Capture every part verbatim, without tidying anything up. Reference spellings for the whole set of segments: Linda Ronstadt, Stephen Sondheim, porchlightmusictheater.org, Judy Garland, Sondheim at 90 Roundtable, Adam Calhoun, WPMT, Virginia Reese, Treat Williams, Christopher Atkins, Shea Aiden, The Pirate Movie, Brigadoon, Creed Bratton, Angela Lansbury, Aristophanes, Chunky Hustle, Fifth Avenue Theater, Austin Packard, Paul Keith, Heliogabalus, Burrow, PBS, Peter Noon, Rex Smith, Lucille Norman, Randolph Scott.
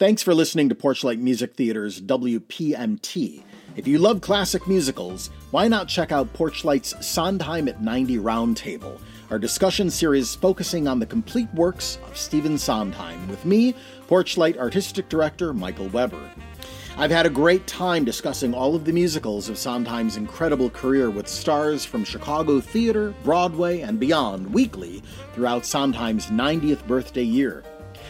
Thanks for listening to Porchlight Music Theater's W P M T. If you love classic musicals, why not check out Porchlight's Sondheim at ninety Roundtable, our discussion series focusing on the complete works of Stephen Sondheim, with me, Porchlight Artistic Director Michael Weber. I've had a great time discussing all of the musicals of Sondheim's incredible career with stars from Chicago theater, Broadway, and beyond weekly throughout Sondheim's ninetieth birthday year.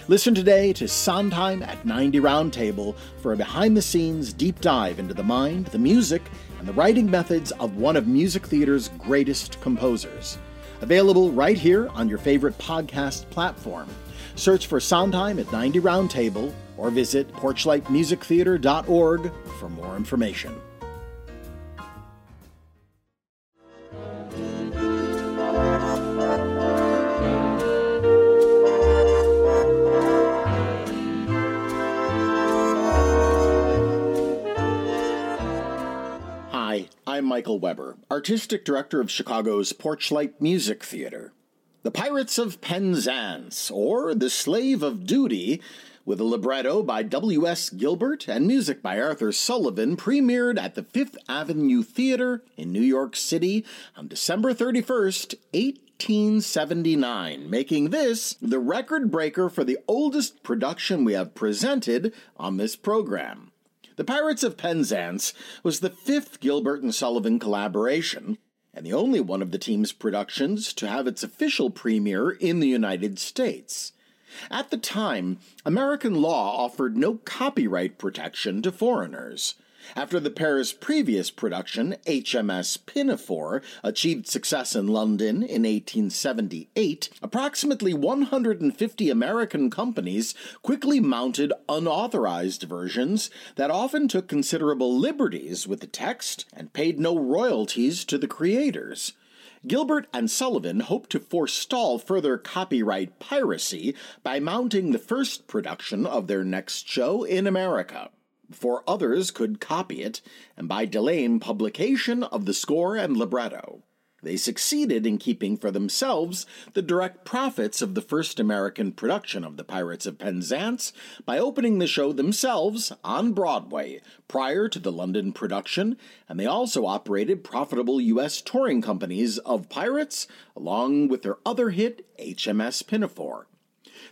Listen today to Sondheim at ninety Roundtable for a behind-the-scenes deep dive into the mind, the music, and the writing methods of one of music theater's greatest composers. Available right here on your favorite podcast platform. Search for Sondheim at ninety Roundtable or visit porchlight music theater dot org for more information. I'm Michael Weber, Artistic Director of Chicago's Porchlight Music Theater. The Pirates of Penzance, or The Slave of Duty, with a libretto by W S Gilbert and music by Arthur Sullivan, premiered at the Fifth Avenue Theater in New York City on December thirty-first, eighteen seventy-nine, making this the record breaker for the oldest production we have presented on this program. The Pirates of Penzance was the fifth Gilbert and Sullivan collaboration, and the only one of the team's productions to have its official premiere in the United States. At the time, American law offered no copyright protection to foreigners. After the pair's previous production, H M S Pinafore, achieved success in London in eighteen seventy-eight, approximately one hundred fifty American companies quickly mounted unauthorized versions that often took considerable liberties with the text and paid no royalties to the creators. Gilbert and Sullivan hoped to forestall further copyright piracy by mounting the first production of their next show in America, before others could copy it, and by delaying publication of the score and libretto. They succeeded in keeping for themselves the direct profits of the first American production of The Pirates of Penzance by opening the show themselves on Broadway prior to the London production, and they also operated profitable U S touring companies of Pirates along with their other hit, H M S Pinafore.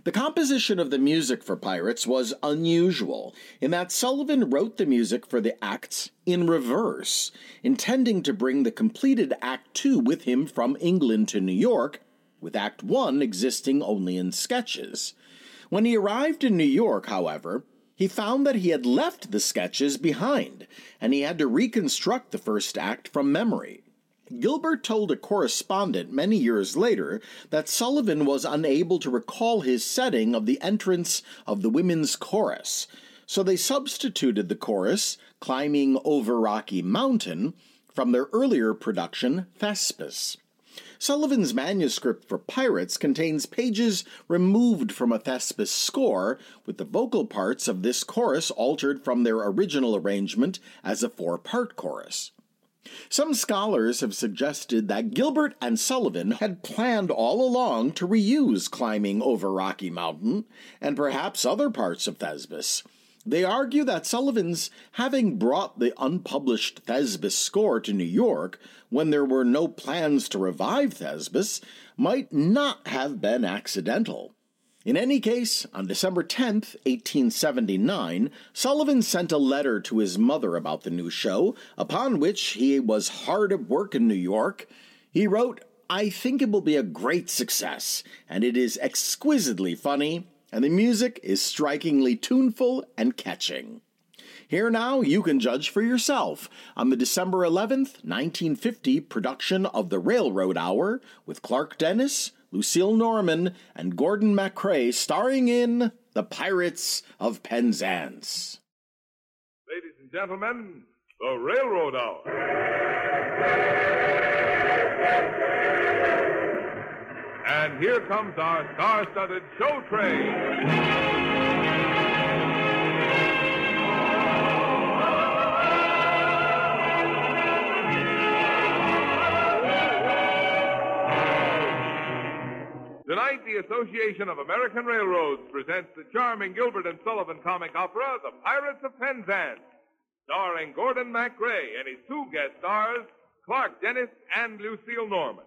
The composition of the music for Pirates was unusual, in that Sullivan wrote the music for the acts in reverse, intending to bring the completed Act two with him from England to New York, with Act one existing only in sketches. When he arrived in New York, however, he found that he had left the sketches behind, and he had to reconstruct the first act from memory. Gilbert told a correspondent many years later that Sullivan was unable to recall his setting of the entrance of the women's chorus, so they substituted the chorus, Climbing Over Rocky Mountain, from their earlier production, Thespis. Sullivan's manuscript for Pirates contains pages removed from a Thespis score, with the vocal parts of this chorus altered from their original arrangement as a four-part chorus. Some scholars have suggested that Gilbert and Sullivan had planned all along to reuse Climbing Over Rocky Mountain and perhaps other parts of Thespis. They argue that Sullivan's having brought the unpublished Thespis score to New York when there were no plans to revive Thespis might not have been accidental. In any case, on December tenth, eighteen seventy-nine, Sullivan sent a letter to his mother about the new show, upon which he was hard at work in New York. He wrote, "I think it will be a great success, and it is exquisitely funny, and the music is strikingly tuneful and catching." Here now, you can judge for yourself on the December eleventh, nineteen fifty production of The Railroad Hour with Clark Dennis, Lucille Norman, and Gordon MacRae, starring in The Pirates of Penzance. Ladies and gentlemen, The Railroad Hour. And here comes our star-studded show train. Tonight, the the Association of American Railroads presents the charming Gilbert and Sullivan comic opera, The Pirates of Penzance, starring Gordon MacRae and his two guest stars, Clark Dennis and Lucille Norman.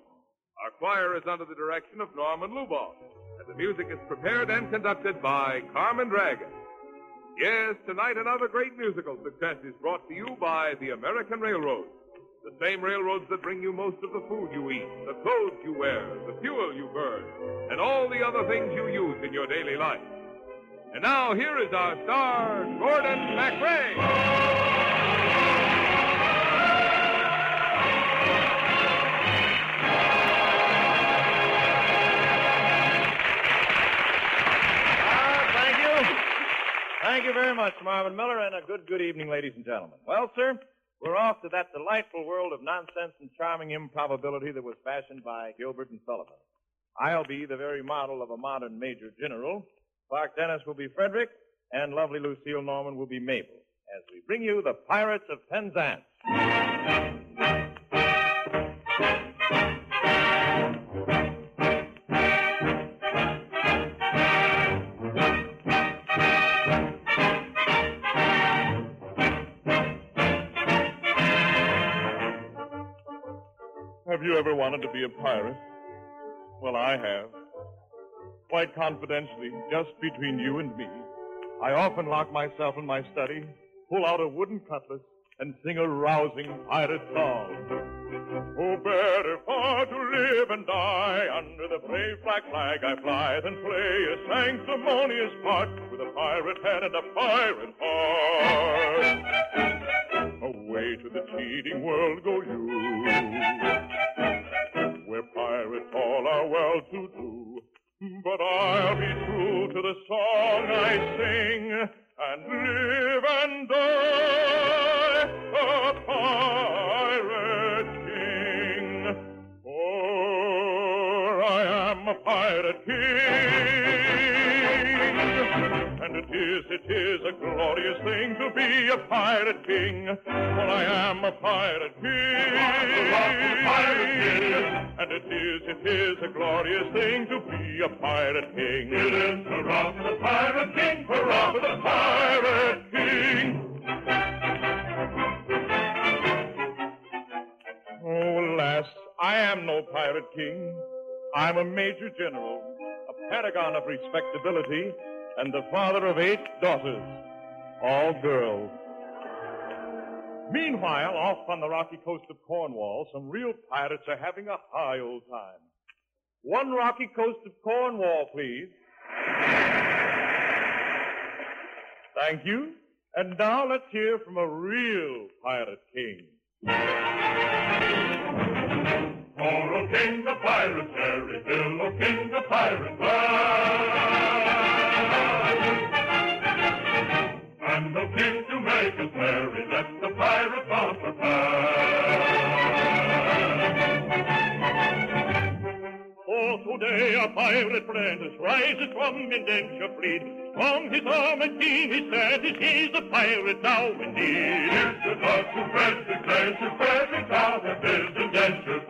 Our choir is under the direction of Norman Luboff, and the music is prepared and conducted by Carmen Dragon. Yes, tonight another great musical success is brought to you by the American Railroads. The same railroads that bring you most of the food you eat, the clothes you wear, the fuel you burn, and all the other things you use in your daily life. And now here is our star, Gordon MacRae. Uh, thank you. Thank you very much, Marvin Miller, and a good, good evening, ladies and gentlemen. Well, sir, we're off to that delightful world of nonsense and charming improbability that was fashioned by Gilbert and Sullivan. I'll be the very model of a modern major general. Clark Dennis will be Frederick, and lovely Lucille Norman will be Mabel, as we bring you The Pirates of Penzance. Have you ever wanted to be a pirate? Well, I have. Quite confidentially, just between you and me, I often lock myself in my study, pull out a wooden cutlass, and sing a rousing pirate song. Oh, better far to live and die under the brave black flag I fly than play a sanctimonious part with a pirate head and a pirate heart. Away to the cheating world go you, where pirates all are well to do. But I'll be true to the song I sing and live and die a pirate king. For I am a pirate king, and it is, it is a glorious thing to be a pirate king. For I am a pirate king. And it is, it is a glorious thing to be a pirate king. It is, hurrah for the pirate king, hurrah for the pirate king. Oh, alas, I am no pirate king. I'm a major general, a paragon of respectability, and the father of eight daughters, all girls. Meanwhile, off on the rocky coast of Cornwall, some real pirates are having a high old time. One rocky coast of Cornwall, please. Thank you. And now let's hear from a real pirate king. Coral King the pirate, Harry Billow King the pirate, lad. I'm the king to make us merry. Let the pirate bumper pass. For today a pirate apprentice rises from indenture fleet. From his arm and keen he stands, he's a pirate now indeed. Here's the dog to Frederick, there's his Frederick, now that there's indenture.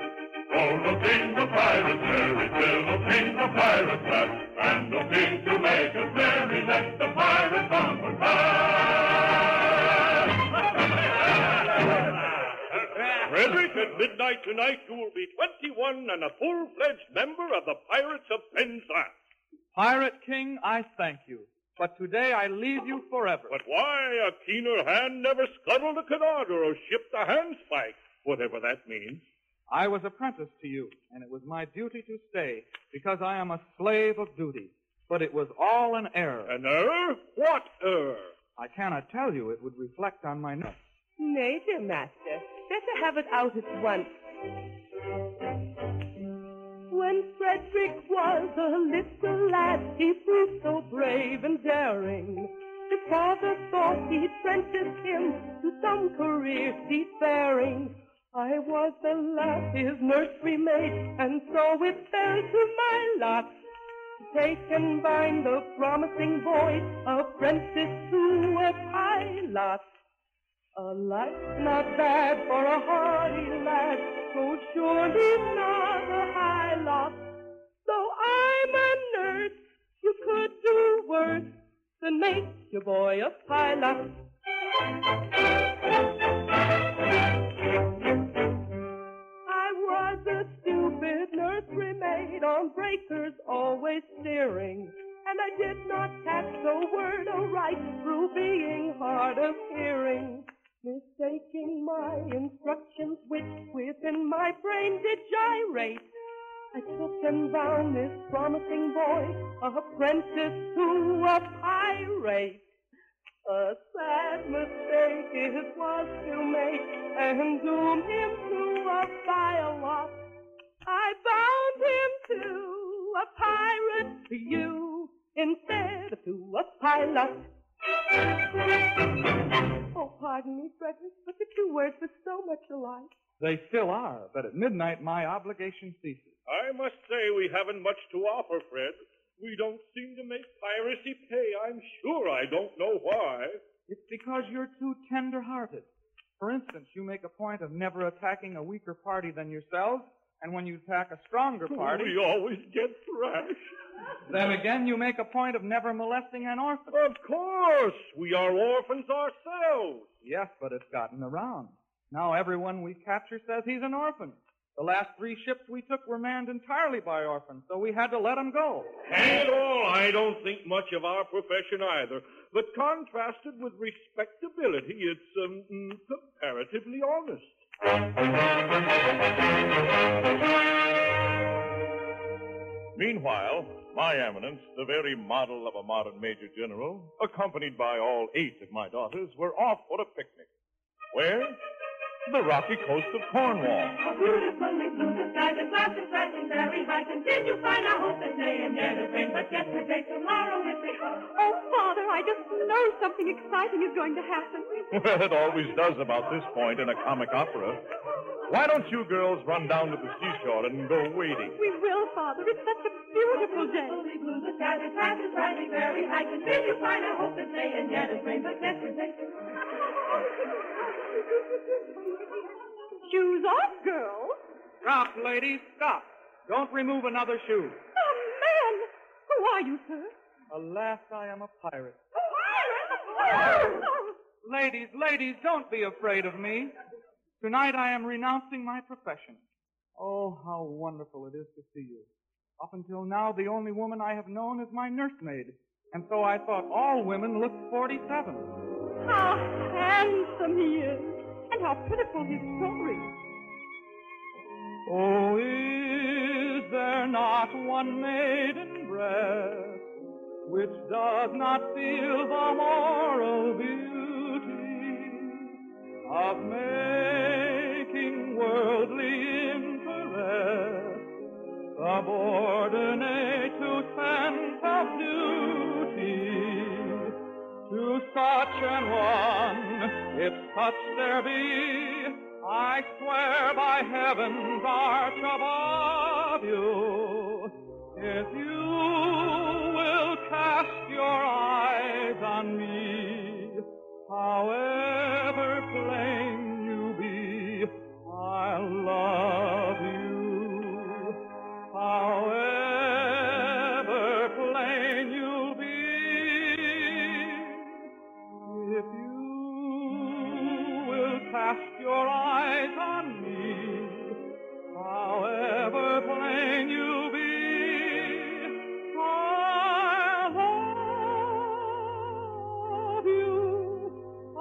Oh, the king the pirate, Harry Bill, the king the pirate lad. And the king to make us merry, let the pirate bumper pass. Frederick, at midnight tonight, you will be twenty-one and a full-fledged member of the Pirates of Penzance. Pirate King, I thank you, but today I leave you forever. But why? A keener hand never scuttled a canard or shipped a handspike, whatever that means. I was apprenticed to you, and it was my duty to stay, because I am a slave of duty. But it was all an error. An error? What error? I cannot tell you. It would reflect on my notes. Nay, dear master. Better have it out at once. When Frederick was a little lad, he proved so brave and daring. His father thought he'd apprenticed him to some career seafaring. I was the lad, his nursery maid, and so it fell to my lot to take and bind the promising boy, apprentice to a pilot. A life not bad for a hardy lad, so surely not a high lot. Though I'm a Leonard, you could do worse than make your boy a pilot. I was a stupid nursery maid on breakers, always steering, and I did not catch the word aright through being hard of hearing. Mistaking my instructions, which within my brain did gyrate, I took and bound this promising boy, apprentice to a pirate. A sad mistake it was to make, and doom him to a vile. I bound him to a pirate, to you, instead to a pilot. Oh, pardon me, Frederick, but the two words were so much alike. They still are, but at midnight my obligation ceases. I must say we haven't much to offer, Fred. We don't seem to make piracy pay. I'm sure I don't know why. It's because you're too tender-hearted. For instance, you make a point of never attacking a weaker party than yourselves, and when you attack a stronger party... We always get thrashed. Then again, you make a point of never molesting an orphan. Of course! We are orphans ourselves. Yes, but it's gotten around. Now everyone we capture says he's an orphan. The last three ships we took were manned entirely by orphans, so we had to let them go. Hang it all, I don't think much of our profession either. But contrasted with respectability, it's um, comparatively honest. Meanwhile, my eminence, the very model of a modern major general, accompanied by all eight of my daughters, were off for a picnic. Where? The rocky coast of Cornwall. How beautifully blue the sky, the glasses rising very high. Continue fine, I hope that they and yet it rain, but yesterday, tomorrow is the... Oh, Father, I just know something exciting is going to happen. Well, it always does about this point in a comic opera. Why don't you girls run down to the seashore and go wading? We will, Father. It's such a beautiful day. Beautifully blue the sky, the glasses rising very high. Continue fine, I hope that they and yet it rain, but yesterday... Shoes off, girls. Stop, ladies, stop. Don't remove another shoe. Oh, man. Who are you, sir? Alas, I am a pirate. A pirate? Oh. Oh. Ladies, ladies, don't be afraid of me. Tonight I am renouncing my profession. Oh, how wonderful it is to see you. Up until now, the only woman I have known is my nursemaid, and so I thought all women looked forty-seven. How handsome he is, and how pitiful his story. Oh, is there not one maiden breast which does not feel the moral beauty of making worldly interest subordinate to sense of duty? To such an one, if such there be, I swear by heaven's arch above you, if you will cast your eyes on me, however plain you be, I'll love you, however. Cast your eyes on me, however plain you be, I love you, I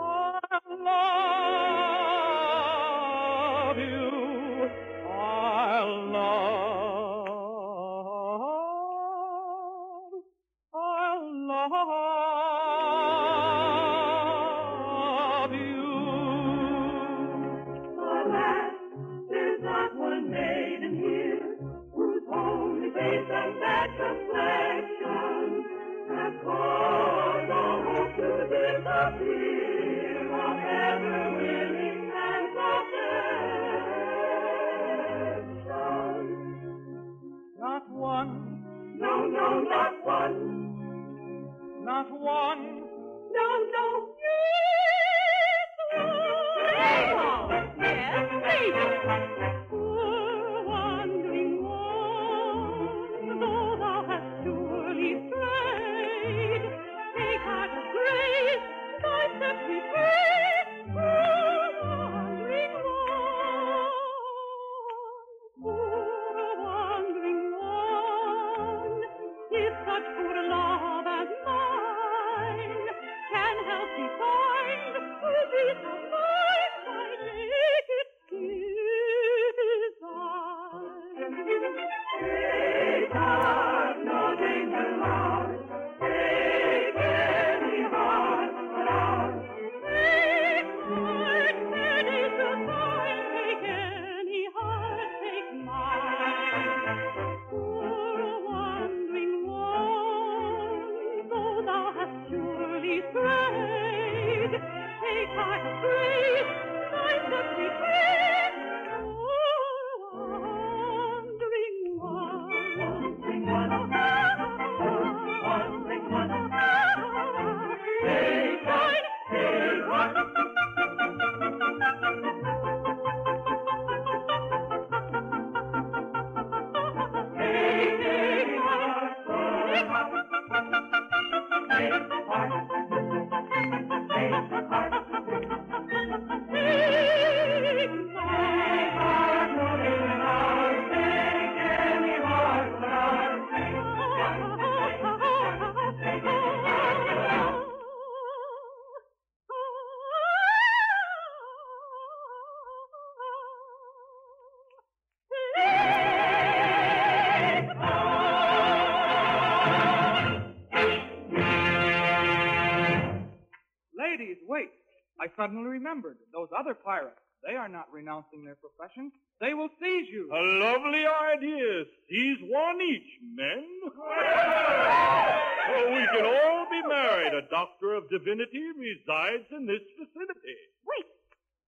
love you, I love, I love. Not one, no, no, not one, not one, no, no, yes, yes, yes. Poor wandering one, though thou hast two. Suddenly remembered, those other pirates, they are not renouncing their profession. They will seize you. A lovely idea. Seize one each, men. So we can all be married. A doctor of divinity resides in this vicinity. Wait.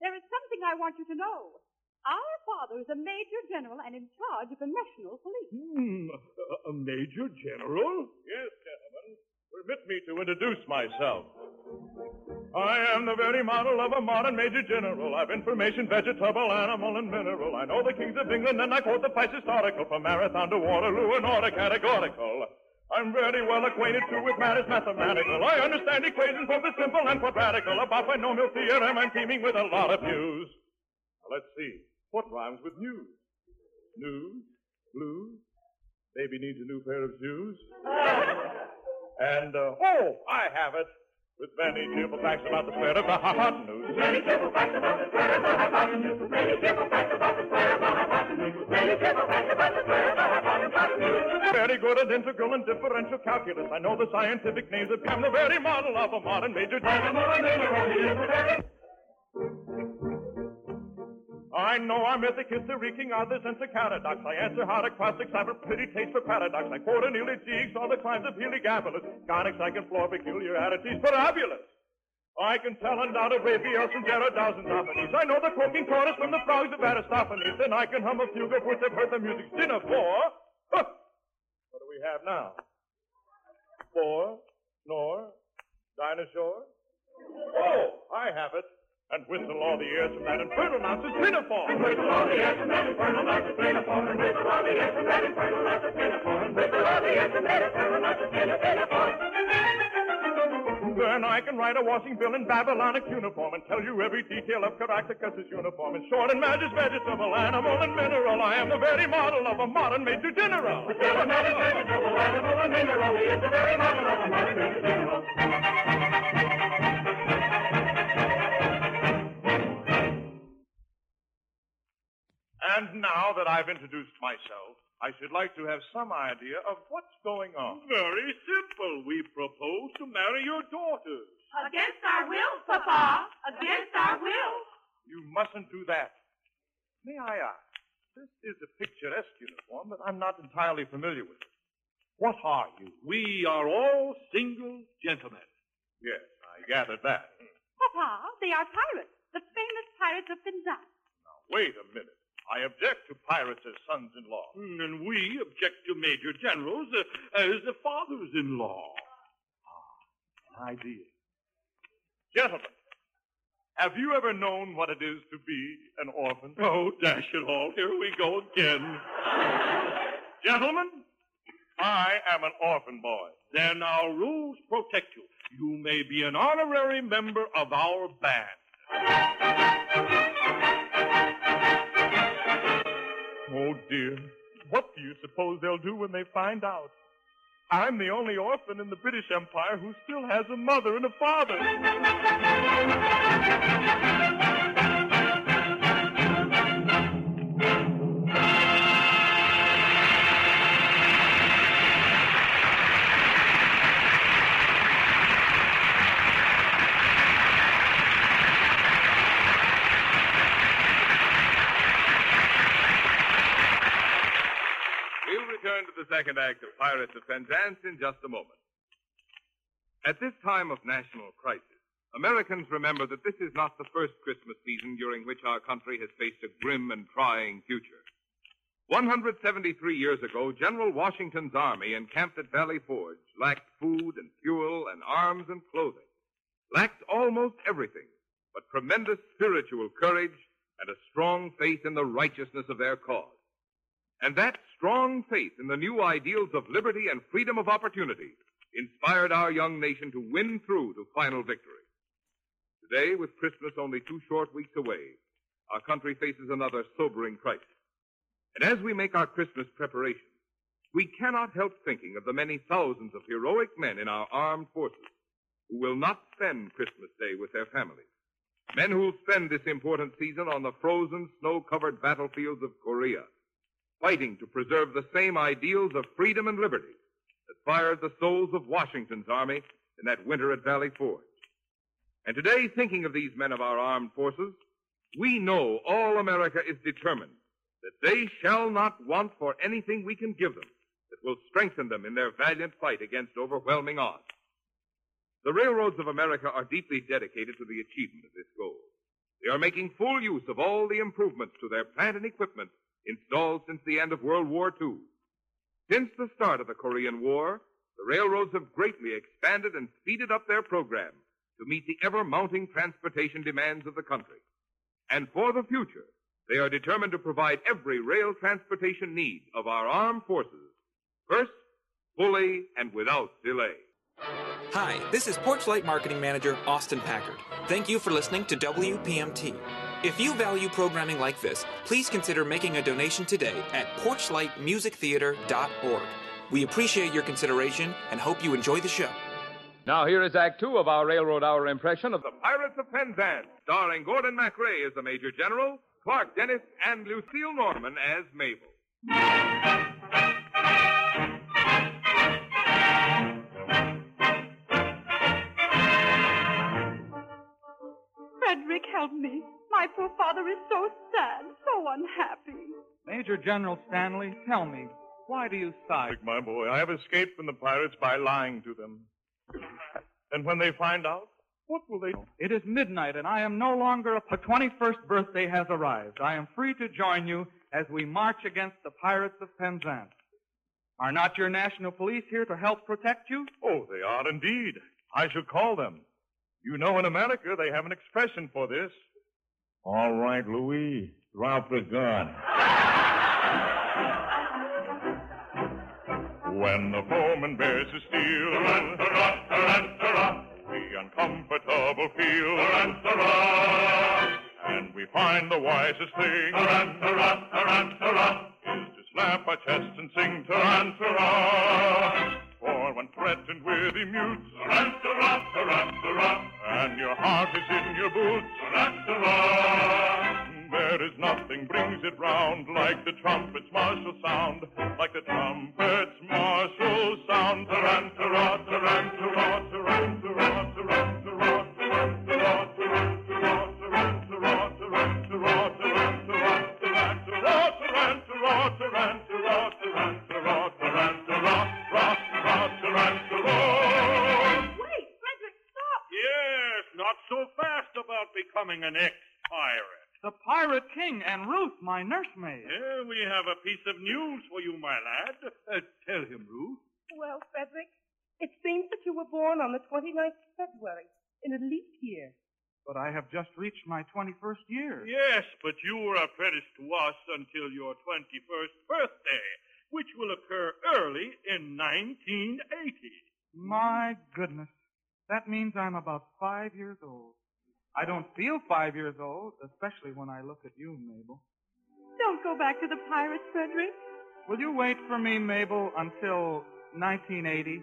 There is something I want you to know. Our father is a major general and in charge of the national police. Hmm. A, a major general? Yes, gentlemen. Permit me to introduce myself. I am the very model of a modern major general. I've information, vegetable, animal, and mineral. I know the kings of England, and I quote the fights historical. From Marathon to Waterloo, in order categorical. I'm very well acquainted, too, with matters mathematical. I understand equations both the simple and quadratical. About binomial theorem, I'm teeming with a lot of views. Now, let's see. What rhymes with news? News? Blues? Baby needs a new pair of shoes? And, uh, oh, I have it. With many cheerful facts about the square of the hypotenuse. Many cheerful facts about the square of the hypotenuse. Many cheerful facts about the square of the hypotenuse. Many cheerful facts about the square of the hypotenuse. Very good at integral and differential calculus. I know the scientific names of... I'm the very model of a modern major... I know our mythic history, King Arthur's and Sir Caradox. I answer hard acrostics, I have a pretty taste for paradox. I quote an elegy, all the climbs of Heliogabalus. Conics I can floor peculiarities, parabulous. I can tell undoubtedly Bios and Gerardosophanes. I know the croaking chorus from the frogs of Aristophanes. Then I can hum a fugue of which I've heard the music dinner for. Huh. What do we have now? For, snore, dinosaur. Oh, I have it. And whistle all the ears from that infernal mouse's pinafore. And whistle all the ears from that infernal mouse's pinafore. And whistle all the ears from that infernal mouse's pinafore. And whistle all the ears from that infernal mouse's pinafore. Then I can write a washing bill in Babylonic uniform and tell you every detail of Caractacus's uniform. In short, in magic, vegetable, animal, and mineral, I am the very model of a modern major general. With still a magic, vegetable, animal, and mineral, he is the very model of a modern major general. And now that I've introduced myself, I should like to have some idea of what's going on. Very simple. We propose to marry your daughters. Against our will, Papa. Against our will. You mustn't do that. May I ask, this is a picturesque uniform, but I'm not entirely familiar with it. What are you? We are all single gentlemen. Yes, I gathered that. Papa, they are pirates. The famous Pirates of Penzance. Now, wait a minute. I object to pirates as sons-in-law. And we object to major generals uh, as the fathers-in-law. Ah, an idea. Gentlemen, have you ever known what it is to be an orphan? Oh, dash it all. Here we go again. Gentlemen, I am an orphan boy. Then our rules protect you. You may be an honorary member of our band. Oh, dear. What do you suppose they'll do when they find out? I'm the only orphan in the British Empire who still has a mother and a father. We'll return to the second act of Pirates of Penzance in just a moment. At this time of national crisis, Americans remember that this is not the first Christmas season during which our country has faced a grim and trying future. one hundred seventy-three years ago, General Washington's army encamped at Valley Forge lacked food and fuel and arms and clothing, lacked almost everything, but tremendous spiritual courage and a strong faith in the righteousness of their cause. And that strong faith in the new ideals of liberty and freedom of opportunity inspired our young nation to win through to final victory. Today, with Christmas only two short weeks away, our country faces another sobering crisis. And as we make our Christmas preparations, we cannot help thinking of the many thousands of heroic men in our armed forces who will not spend Christmas Day with their families, men who will spend this important season on the frozen, snow-covered battlefields of Korea, fighting to preserve the same ideals of freedom and liberty that fired the souls of Washington's army in that winter at Valley Forge. And today, thinking of these men of our armed forces, we know all America is determined that they shall not want for anything we can give them that will strengthen them in their valiant fight against overwhelming odds. The railroads of America are deeply dedicated to the achievement of this goal. They are making full use of all the improvements to their plant and equipment installed since the end of World War Two. Since the start of the Korean War, the railroads have greatly expanded and speeded up their program to meet the ever-mounting transportation demands of the country. And for the future, they are determined to provide every rail transportation need of our armed forces, first, fully, and without delay. Hi, this is Porchlight Marketing Manager Austin Packard. Thank you for listening to W P M T. If you value programming like this, please consider making a donation today at porch light music theater dot org. We appreciate your consideration and hope you enjoy the show. Now here is Act Two of our Railroad Hour impression of The Pirates of Penzance, starring Gordon MacRae as the Major General, Clark Dennis, and Lucille Norman as Mabel. Frederick, help me. My poor father is so sad, so unhappy. Major General Stanley, tell me, why do you sigh? My boy, I have escaped from the pirates by lying to them. And when they find out, what will they do? It is midnight, and I am no longer a... Her twenty-first birthday has arrived. I am free to join you as we march against the Pirates of Penzance. Are not your national police here to help protect you? Oh, they are indeed. I shall call them. You know, in America, they have an expression for this. All right, Louis, drop the gun. When the foeman bears his steel, hurrah, hurrah, hurrah, hurrah, the uncomfortable feel, hurrah, hurrah, and we find the wisest thing, hurrah, hurrah, hurrah, hurrah, is to slap our chests and sing, hurrah, hurrah. For when threatened with the mutes, hurrah, hurrah, hurrah, hurrah, and your heart is in your boots, hurrah, hurrah. There is nothing brings it round like the trumpet's martial sound, like the trumpet's martial sound, hurrah, hurrah, hurrah, hurrah, hurrah, hurrah, hurrah, hurrah, hurrah, hurrah. Becoming an ex-pirate. The Pirate King and Ruth, my nursemaid. Here we have a piece of news for you, my lad. Uh, tell him, Ruth. Well, Frederick, it seems that you were born on the twenty-ninth of February, in a leap year. But I have just reached my twenty-first year. Yes, but you were apprenticed to us until your twenty-first birthday, which will occur early in nineteen eighty. My goodness. That means I'm about five years old. I don't feel five years old, especially when I look at you, Mabel. Don't go back to the pirates, Frederick. Will you wait for me, Mabel, until nineteen eighty.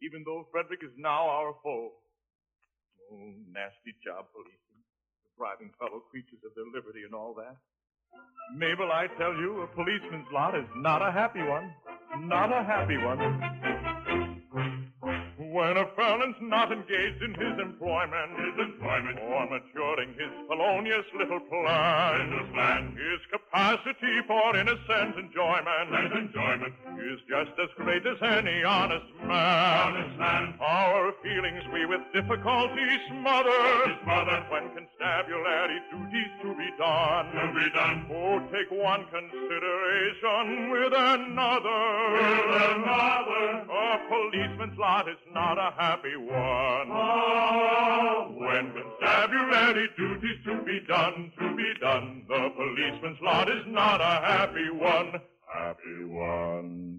Even though Frederick is now our foe. Oh, nasty job, policing. Depriving fellow creatures of their liberty and all that. Mabel, I tell you, a policeman's lot is not a happy one. Not a happy one. When a felon's not engaged in his employment, his employment, or maturing his felonious little plan, his plan, his capacity for innocent enjoyment, and enjoyment is just as great as any honest man. Honest man. Our feelings we with difficulty smother, smother. When constabulary duties to be done, to be done. Oh, take one consideration with another, with another. A policeman's lot is not a happy one. Oh, when constabulary duties to be done, to be done, the policeman's lot is not a happy one. Happy one.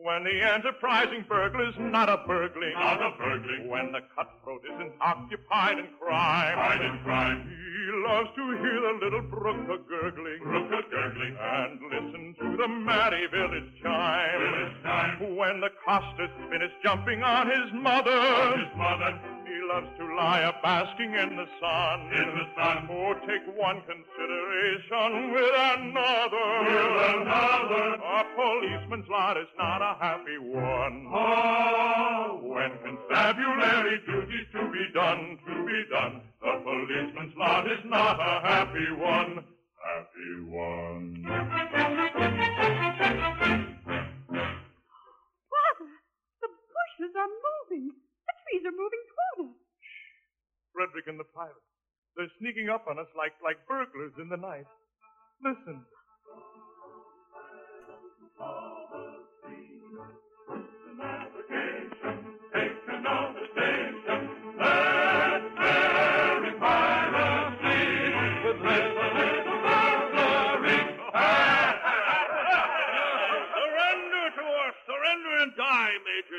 When the enterprising burglar's not a burgling, not a burgling. When the cutthroat isn't occupied in crime, occupied in crime. He loves to hear the little brook a gurgling, brook a gurgling, and listen to the merry village chime, village chime. When the coster's finished jumping on his mother, on his mother. He loves to lie a basking in the sun, in the sun. Or take one consideration with another, with another. A policeman's lot is not a happy one. Oh, when constabulary duties to be done, to be done, the policeman's lot is not a happy one. Happy one. Father, the bushes are moving. The trees are moving toward us. Shh. Frederick and the pirates. They're sneaking up on us like, like burglars in the night. Listen.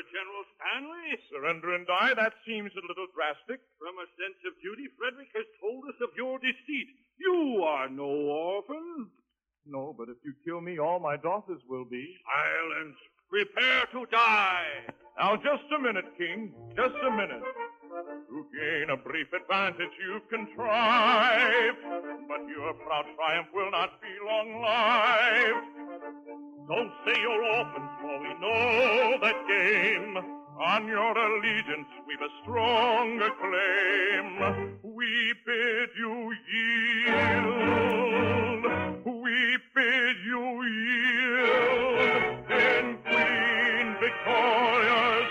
General Stanley? Surrender and die? That seems a little drastic. From a sense of duty, Frederick has told us of your deceit. You are no orphan. No, but if you kill me, all my daughters will be. Silence. Prepare to die. Now, just a minute, King. Just a minute. To gain a brief advantage you've contrived, but your proud triumph will not be long-lived. Don't say you're orphans, for we know that game. On your allegiance, we've a stronger claim. We bid you yield. We bid you yield in Queen Victoria's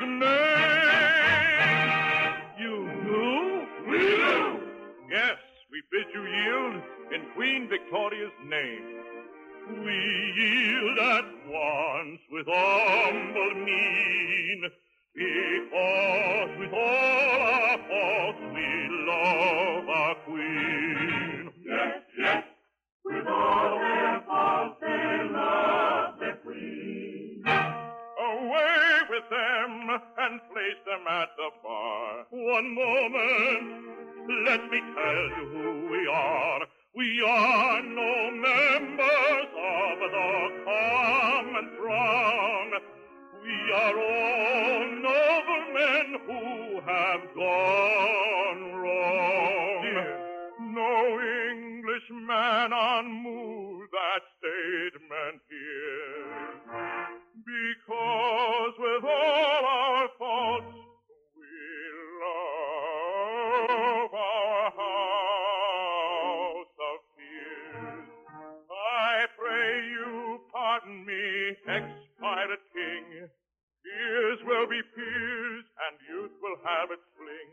name. You do? We do. Yes, we bid you yield in Queen Victoria's name. We yield at once with humble mien, because with all our faults we love our queen. Yes, yes, with all their faults they love their queen. Away with them and place them at the bar. One moment, let me tell you who we are. We are no members of the common throng. We are all noblemen who have gone wrong. Dear. No Englishman unmoved that statement here, because with all our faults, we love our house of tears. I pray you pardon me, ex-pirate king. Tears will be peers, and youth will have its fling.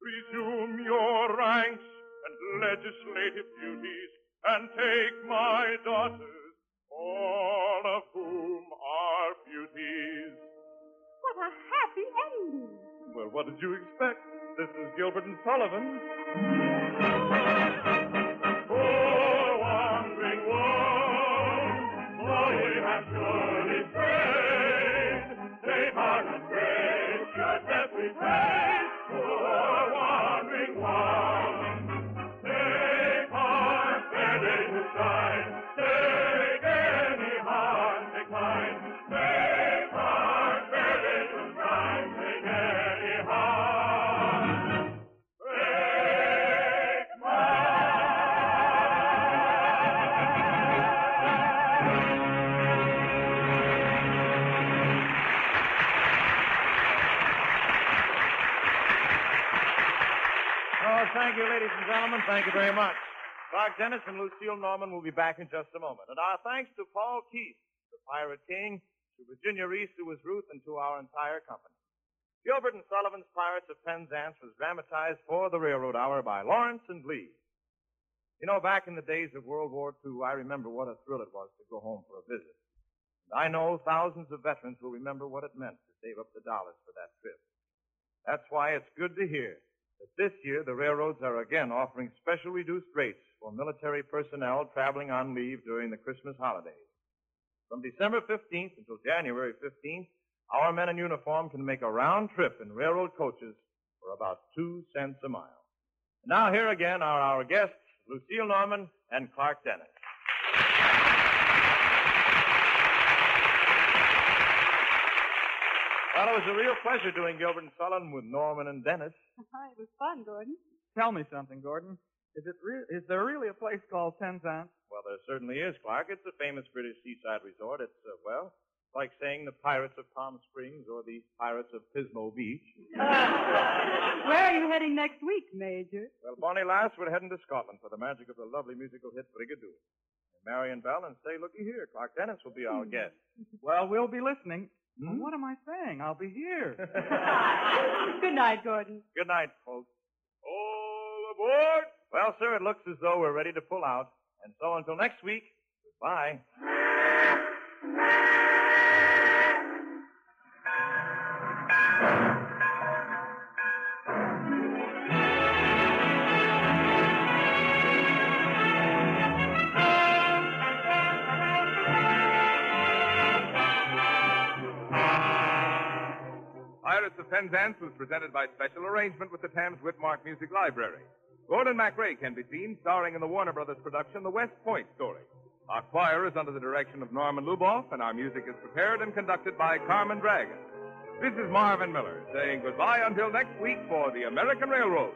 Resume your ranks and legislative duties, and take my daughters, all of whom are beauties. What a happy ending! Well, what did you expect? This is Gilbert and Sullivan. Oh, wandering world, slowly and surely fade. Take heart and grace, your death we pay. Oh, wandering world. Thank you, ladies and gentlemen. Thank you very much. Clark Dennis and Lucille Norman will be back in just a moment. And our thanks to Paul Keith, the Pirate King, to Virginia Reese, who was Ruth, and to our entire company. Gilbert and Sullivan's Pirates of Penzance was dramatized for the Railroad Hour by Lawrence and Lee. You know, back in the days of World War Two, I remember what a thrill it was to go home for a visit. And I know thousands of veterans will remember what it meant to save up the dollars for that trip. That's why it's good to hear that this year, the railroads are again offering special reduced rates for military personnel traveling on leave during the Christmas holidays. From December fifteenth until January fifteenth, our men in uniform can make a round trip in railroad coaches for about two cents a mile. And now here again are our guests, Lucille Norman and Clark Dennis. Well, it was a real pleasure doing Gilbert and Sullivan with Norman and Dennis. It was fun, Gordon. Tell me something, Gordon. Is it re- is there really a place called Penzance? Well, there certainly is, Clark. It's a famous British seaside resort. It's, uh, well, like saying the Pirates of Palm Springs or the Pirates of Pismo Beach. Where are you heading next week, Major? Well, Bonnie Lass, we're heading to Scotland for the magic of the lovely musical hit Brigadoon. Marion Bell and say, looky here, Clark Dennis will be our guest. Well, we'll be listening. Hmm? What am I saying? I'll be here. Good night, Gordon. Good night, folks. All aboard! Well, sir, it looks as though we're ready to pull out. And so until next week, goodbye. Penzance was presented by special arrangement with the Tams Whitmark Music Library. Gordon MacRae can be seen starring in the Warner Brothers production, The West Point Story. Our choir is under the direction of Norman Luboff, and our music is prepared and conducted by Carmen Dragon. This is Marvin Miller saying goodbye until next week for the American Railroad.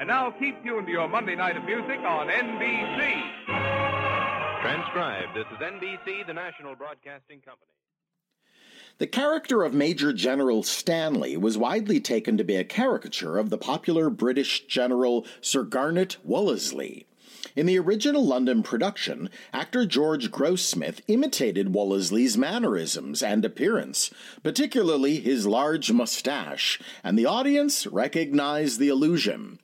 And now keep tuned to your Monday Night of Music on N B C. Transcribed. This is N B C, the National Broadcasting Company. The character of Major General Stanley was widely taken to be a caricature of the popular British general Sir Garnet Wolseley. In the original London production, actor George Grossmith imitated Wolseley's mannerisms and appearance, particularly his large mustache, and the audience recognized the illusion.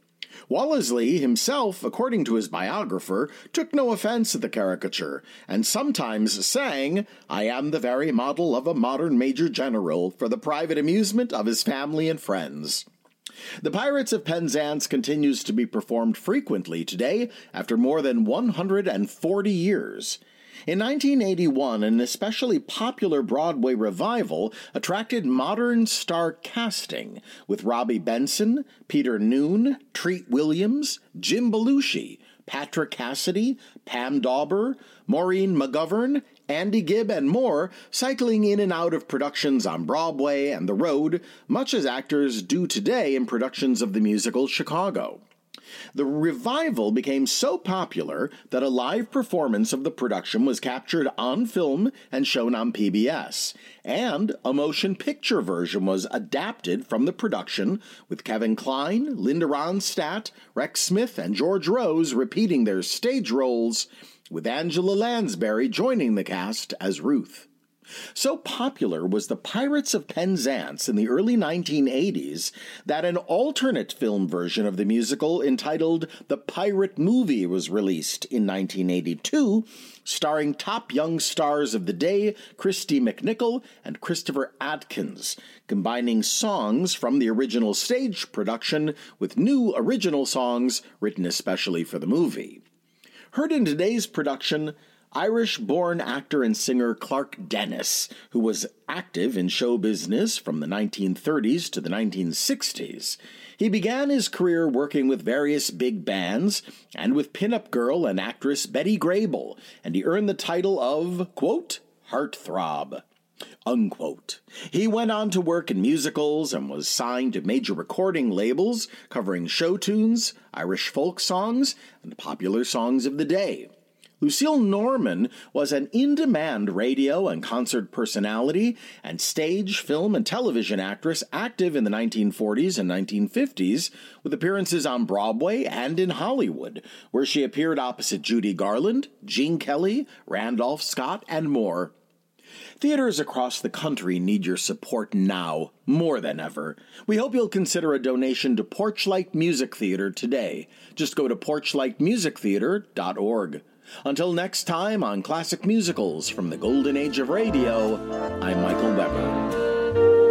Wolseley himself, according to his biographer, took no offense at the caricature, and sometimes sang, "I am the very model of a modern major general," for the private amusement of his family and friends. The Pirates of Penzance continues to be performed frequently today after more than one hundred forty years. In nineteen eighty-one, an especially popular Broadway revival attracted modern star casting with Robbie Benson, Peter Noon, Treat Williams, Jim Belushi, Patrick Cassidy, Pam Dauber, Maureen McGovern, Andy Gibb, and more, cycling in and out of productions on Broadway and the road, much as actors do today in productions of the musical Chicago. The revival became so popular that a live performance of the production was captured on film and shown on P B S, and a motion picture version was adapted from the production, with Kevin Kline, Linda Ronstadt, Rex Smith, and George Rose repeating their stage roles, with Angela Lansbury joining the cast as Ruth. So popular was The Pirates of Penzance in the early nineteen eighties that an alternate film version of the musical entitled The Pirate Movie was released in nineteen eighty-two, starring top young stars of the day, Christy McNichol and Christopher Atkins, combining songs from the original stage production with new original songs written especially for the movie. Heard in today's production, Irish-born actor and singer Clark Dennis, who was active in show business from the nineteen thirties to the nineteen sixties. He began his career working with various big bands and with pin-up girl and actress Betty Grable, and he earned the title of, quote, heartthrob, unquote. He went on to work in musicals and was signed to major recording labels covering show tunes, Irish folk songs, and popular songs of the day. Lucille Norman was an in-demand radio and concert personality and stage, film, and television actress active in the nineteen forties and nineteen fifties with appearances on Broadway and in Hollywood, where she appeared opposite Judy Garland, Gene Kelly, Randolph Scott, and more. Theaters across the country need your support now, more than ever. We hope you'll consider a donation to Porchlight Music Theater today. Just go to porch light music theater dot org. Until next time on Classic Musicals from the Golden Age of Radio, I'm Michael Weber.